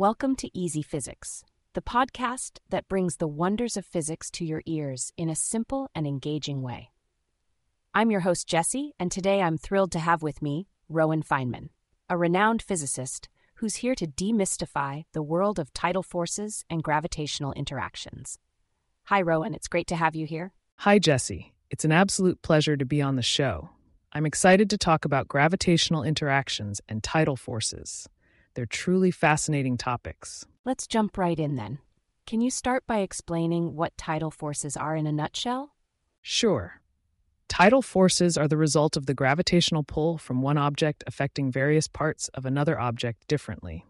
Welcome to Easy Physics, the podcast that brings the wonders of physics to your ears in a simple and engaging way. I'm your host, Jesse, and today I'm thrilled to have with me Rowan Feynman, a renowned physicist who's here to demystify the world of tidal forces and gravitational interactions. Hi, Rowan. It's great to have you here. Hi, Jesse. It's an absolute pleasure to be on the show. I'm excited to talk about gravitational interactions and tidal forces. They're truly fascinating topics. Let's jump right in then. Can you start by explaining what tidal forces are in a nutshell? Sure. Tidal forces are the result of the gravitational pull from one object affecting various parts of another object differently.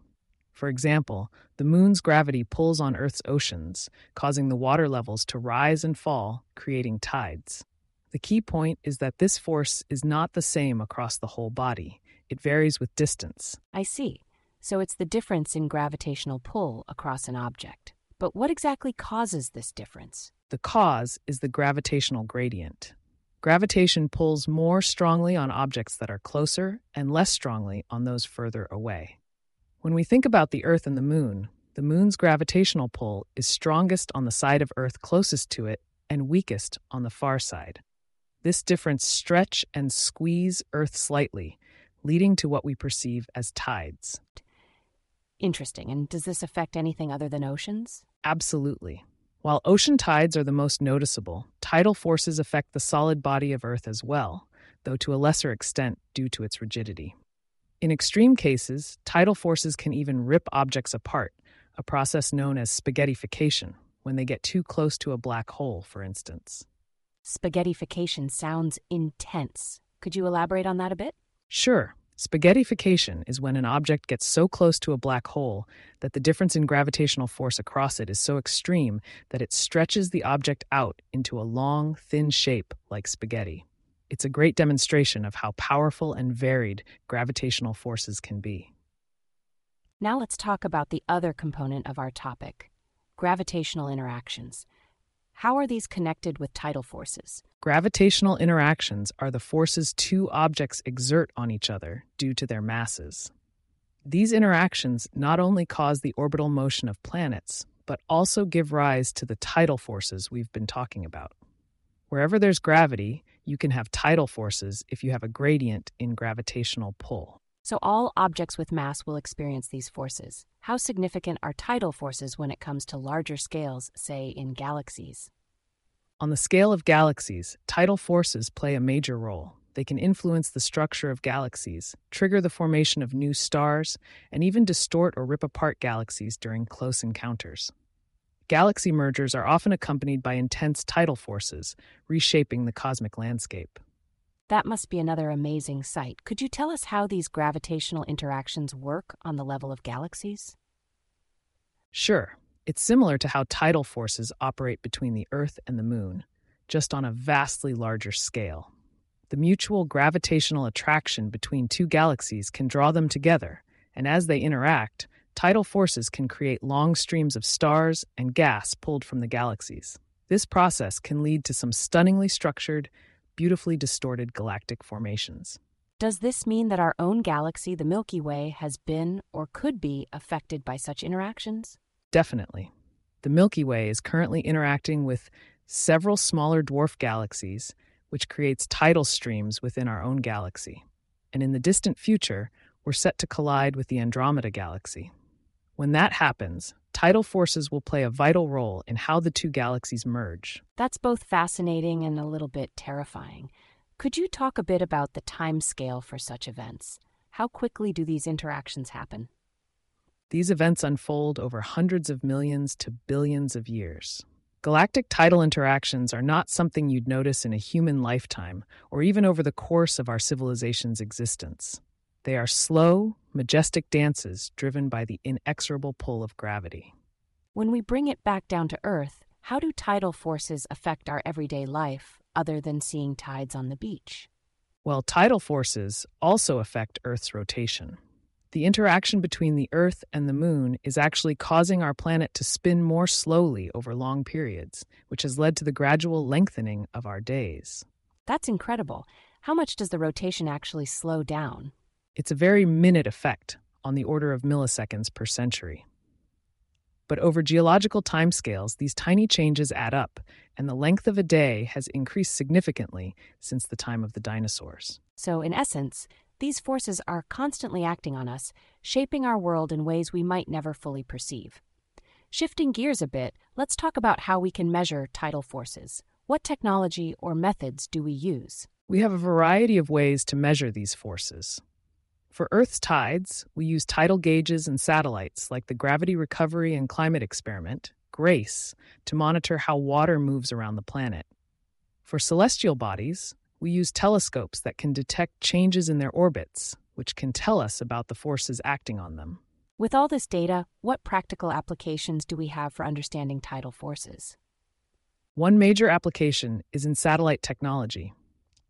For example, the moon's gravity pulls on Earth's oceans, causing the water levels to rise and fall, creating tides. The key point is that this force is not the same across the whole body. It varies with distance. I see. So it's the difference in gravitational pull across an object. But what exactly causes this difference? The cause is the gravitational gradient. Gravitation pulls more strongly on objects that are closer and less strongly on those further away. When we think about the Earth and the moon's gravitational pull is strongest on the side of Earth closest to it and weakest on the far side. This difference stretches and squeezes Earth slightly, leading to what we perceive as tides. Interesting. And does this affect anything other than oceans? Absolutely. While ocean tides are the most noticeable, tidal forces affect the solid body of Earth as well, though to a lesser extent due to its rigidity. In extreme cases, tidal forces can even rip objects apart, a process known as spaghettification, when they get too close to a black hole, for instance. Spaghettification sounds intense. Could you elaborate on that a bit? Sure. Spaghettification is when an object gets so close to a black hole that the difference in gravitational force across it is so extreme that it stretches the object out into a long, thin shape like spaghetti. It's a great demonstration of how powerful and varied gravitational forces can be. Now let's talk about the other component of our topic, gravitational interactions. How are these connected with tidal forces? Gravitational interactions are the forces two objects exert on each other due to their masses. These interactions not only cause the orbital motion of planets, but also give rise to the tidal forces we've been talking about. Wherever there's gravity, you can have tidal forces if you have a gradient in gravitational pull. So all objects with mass will experience these forces. How significant are tidal forces when it comes to larger scales, say in galaxies? On the scale of galaxies, tidal forces play a major role. They can influence the structure of galaxies, trigger the formation of new stars, and even distort or rip apart galaxies during close encounters. Galaxy mergers are often accompanied by intense tidal forces, reshaping the cosmic landscape. That must be another amazing sight. Could you tell us how these gravitational interactions work on the level of galaxies? Sure. It's similar to how tidal forces operate between the Earth and the Moon, just on a vastly larger scale. The mutual gravitational attraction between two galaxies can draw them together, and as they interact, tidal forces can create long streams of stars and gas pulled from the galaxies. This process can lead to some stunningly structured, beautifully distorted galactic formations. Does this mean that our own galaxy, the Milky Way, has been or could be affected by such interactions? Definitely. The Milky Way is currently interacting with several smaller dwarf galaxies, which creates tidal streams within our own galaxy. And in the distant future, we're set to collide with the Andromeda galaxy. When that happens, tidal forces will play a vital role in how the two galaxies merge. That's both fascinating and a little bit terrifying. Could you talk a bit about the time scale for such events? How quickly do these interactions happen? These events unfold over hundreds of millions to billions of years. Galactic tidal interactions are not something you'd notice in a human lifetime or even over the course of our civilization's existence. They are slow, majestic dances driven by the inexorable pull of gravity. When we bring it back down to Earth, how do tidal forces affect our everyday life other than seeing tides on the beach? Well, tidal forces also affect Earth's rotation. The interaction between the Earth and the Moon is actually causing our planet to spin more slowly over long periods, which has led to the gradual lengthening of our days. That's incredible. How much does the rotation actually slow down? It's a very minute effect, on the order of milliseconds per century. But over geological timescales, these tiny changes add up, and the length of a day has increased significantly since the time of the dinosaurs. So, in essence, these forces are constantly acting on us, shaping our world in ways we might never fully perceive. Shifting gears a bit, let's talk about how we can measure tidal forces. What technology or methods do we use? We have a variety of ways to measure these forces. For Earth's tides, we use tidal gauges and satellites like the Gravity Recovery and Climate Experiment, GRACE, to monitor how water moves around the planet. For celestial bodies, we use telescopes that can detect changes in their orbits, which can tell us about the forces acting on them. With all this data, what practical applications do we have for understanding tidal forces? One major application is in satellite technology.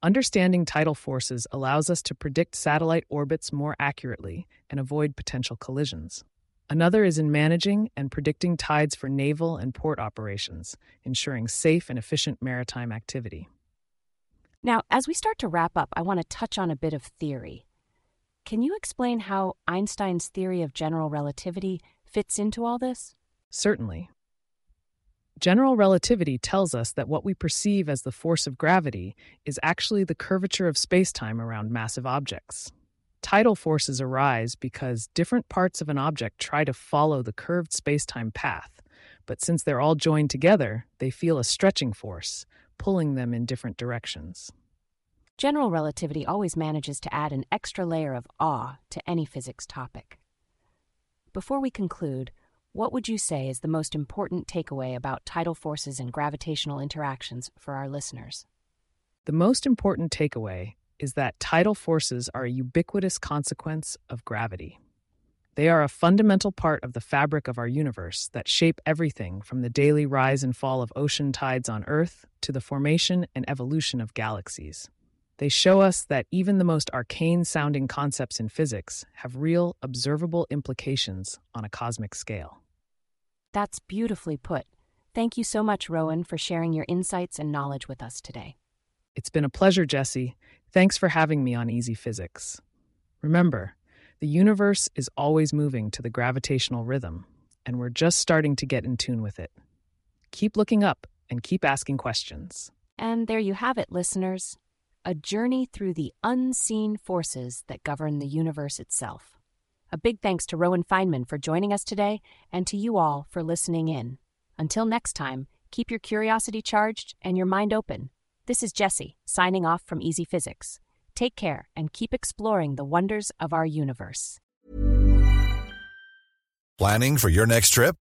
Understanding tidal forces allows us to predict satellite orbits more accurately and avoid potential collisions. Another is in managing and predicting tides for naval and port operations, ensuring safe and efficient maritime activity. Now, as we start to wrap up, I want to touch on a bit of theory. Can you explain how Einstein's theory of general relativity fits into all this? Certainly. General relativity tells us that what we perceive as the force of gravity is actually the curvature of spacetime around massive objects. Tidal forces arise because different parts of an object try to follow the curved spacetime path, but since they're all joined together, they feel a stretching force, pulling them in different directions. General relativity always manages to add an extra layer of awe to any physics topic. Before we conclude, what would you say is the most important takeaway about tidal forces and gravitational interactions for our listeners? The most important takeaway is that tidal forces are a ubiquitous consequence of gravity. They are a fundamental part of the fabric of our universe that shape everything from the daily rise and fall of ocean tides on Earth to the formation and evolution of galaxies. They show us that even the most arcane-sounding concepts in physics have real, observable implications on a cosmic scale. That's beautifully put. Thank you so much, Rowan, for sharing your insights and knowledge with us today. It's been a pleasure, Jesse. Thanks for having me on Easy Physics. Remember, the universe is always moving to the gravitational rhythm, and we're just starting to get in tune with it. Keep looking up and keep asking questions. And there you have it, listeners. A journey through the unseen forces that govern the universe itself. A big thanks to Rowan Feynman for joining us today, and to you all for listening in. Until next time, keep your curiosity charged and your mind open. This is Jesse, signing off from Easy Physics. Take care and keep exploring the wonders of our universe. Planning for your next trip?